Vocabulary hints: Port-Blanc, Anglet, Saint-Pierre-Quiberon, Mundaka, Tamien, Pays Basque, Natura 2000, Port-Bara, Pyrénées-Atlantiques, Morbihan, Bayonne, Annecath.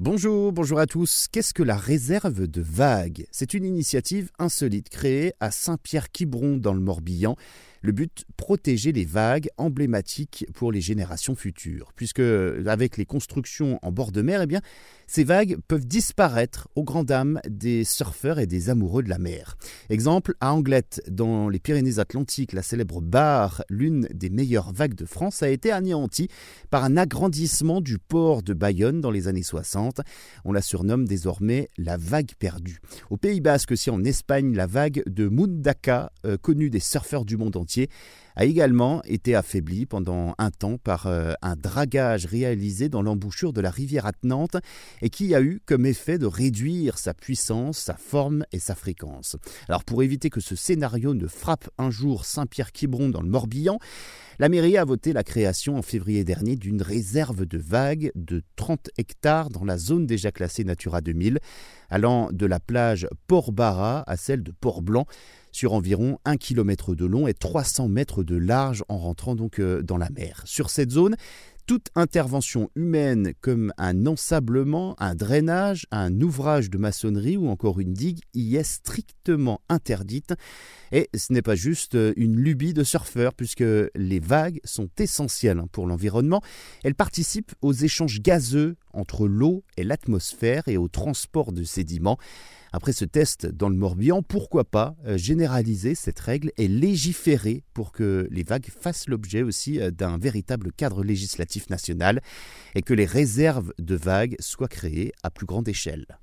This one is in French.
Bonjour à tous. Qu'est-ce que la réserve de vagues ? C'est une initiative insolite créée à Saint-Pierre-Quiberon dans le Morbihan. Le but, protéger les vagues emblématiques pour les générations futures. Puisque avec les constructions en bord de mer, eh bien, ces vagues peuvent disparaître aux grandes dames des surfeurs et des amoureux de la mer. Exemple, à Anglet, dans les Pyrénées-Atlantiques, la célèbre barre, l'une des meilleures vagues de France, a été anéantie par un agrandissement du port de Bayonne dans les années 60. On la surnomme désormais la vague perdue. Au Pays Basque, aussi en Espagne, la vague de Mundaka, connue des surfeurs du monde entier, a également été affaibli pendant un temps par un dragage réalisé dans l'embouchure de la rivière attenante et qui a eu comme effet de réduire sa puissance, sa forme et sa fréquence. Alors pour éviter que ce scénario ne frappe un jour Saint-Pierre-Quiberon dans le Morbihan, la mairie a voté la création en février dernier d'une réserve de vagues de 30 hectares dans la zone déjà classée Natura 2000, allant de la plage Port-Bara à celle de Port-Blanc, sur environ 1 km de long et 300 mètres de large en rentrant donc dans la mer. Sur cette zone, toute intervention humaine comme un ensablement, un drainage, un ouvrage de maçonnerie ou encore une digue y est strictement interdite. Et ce n'est pas juste une lubie de surfeurs puisque les vagues sont essentielles pour l'environnement. Elles participent aux échanges gazeux entre l'eau et l'atmosphère et au transport de sédiments. Après ce test dans le Morbihan, pourquoi pas généraliser cette règle et légiférer pour que les vagues fassent l'objet aussi d'un véritable cadre législatif national et que les réserves de vagues soient créées à plus grande échelle.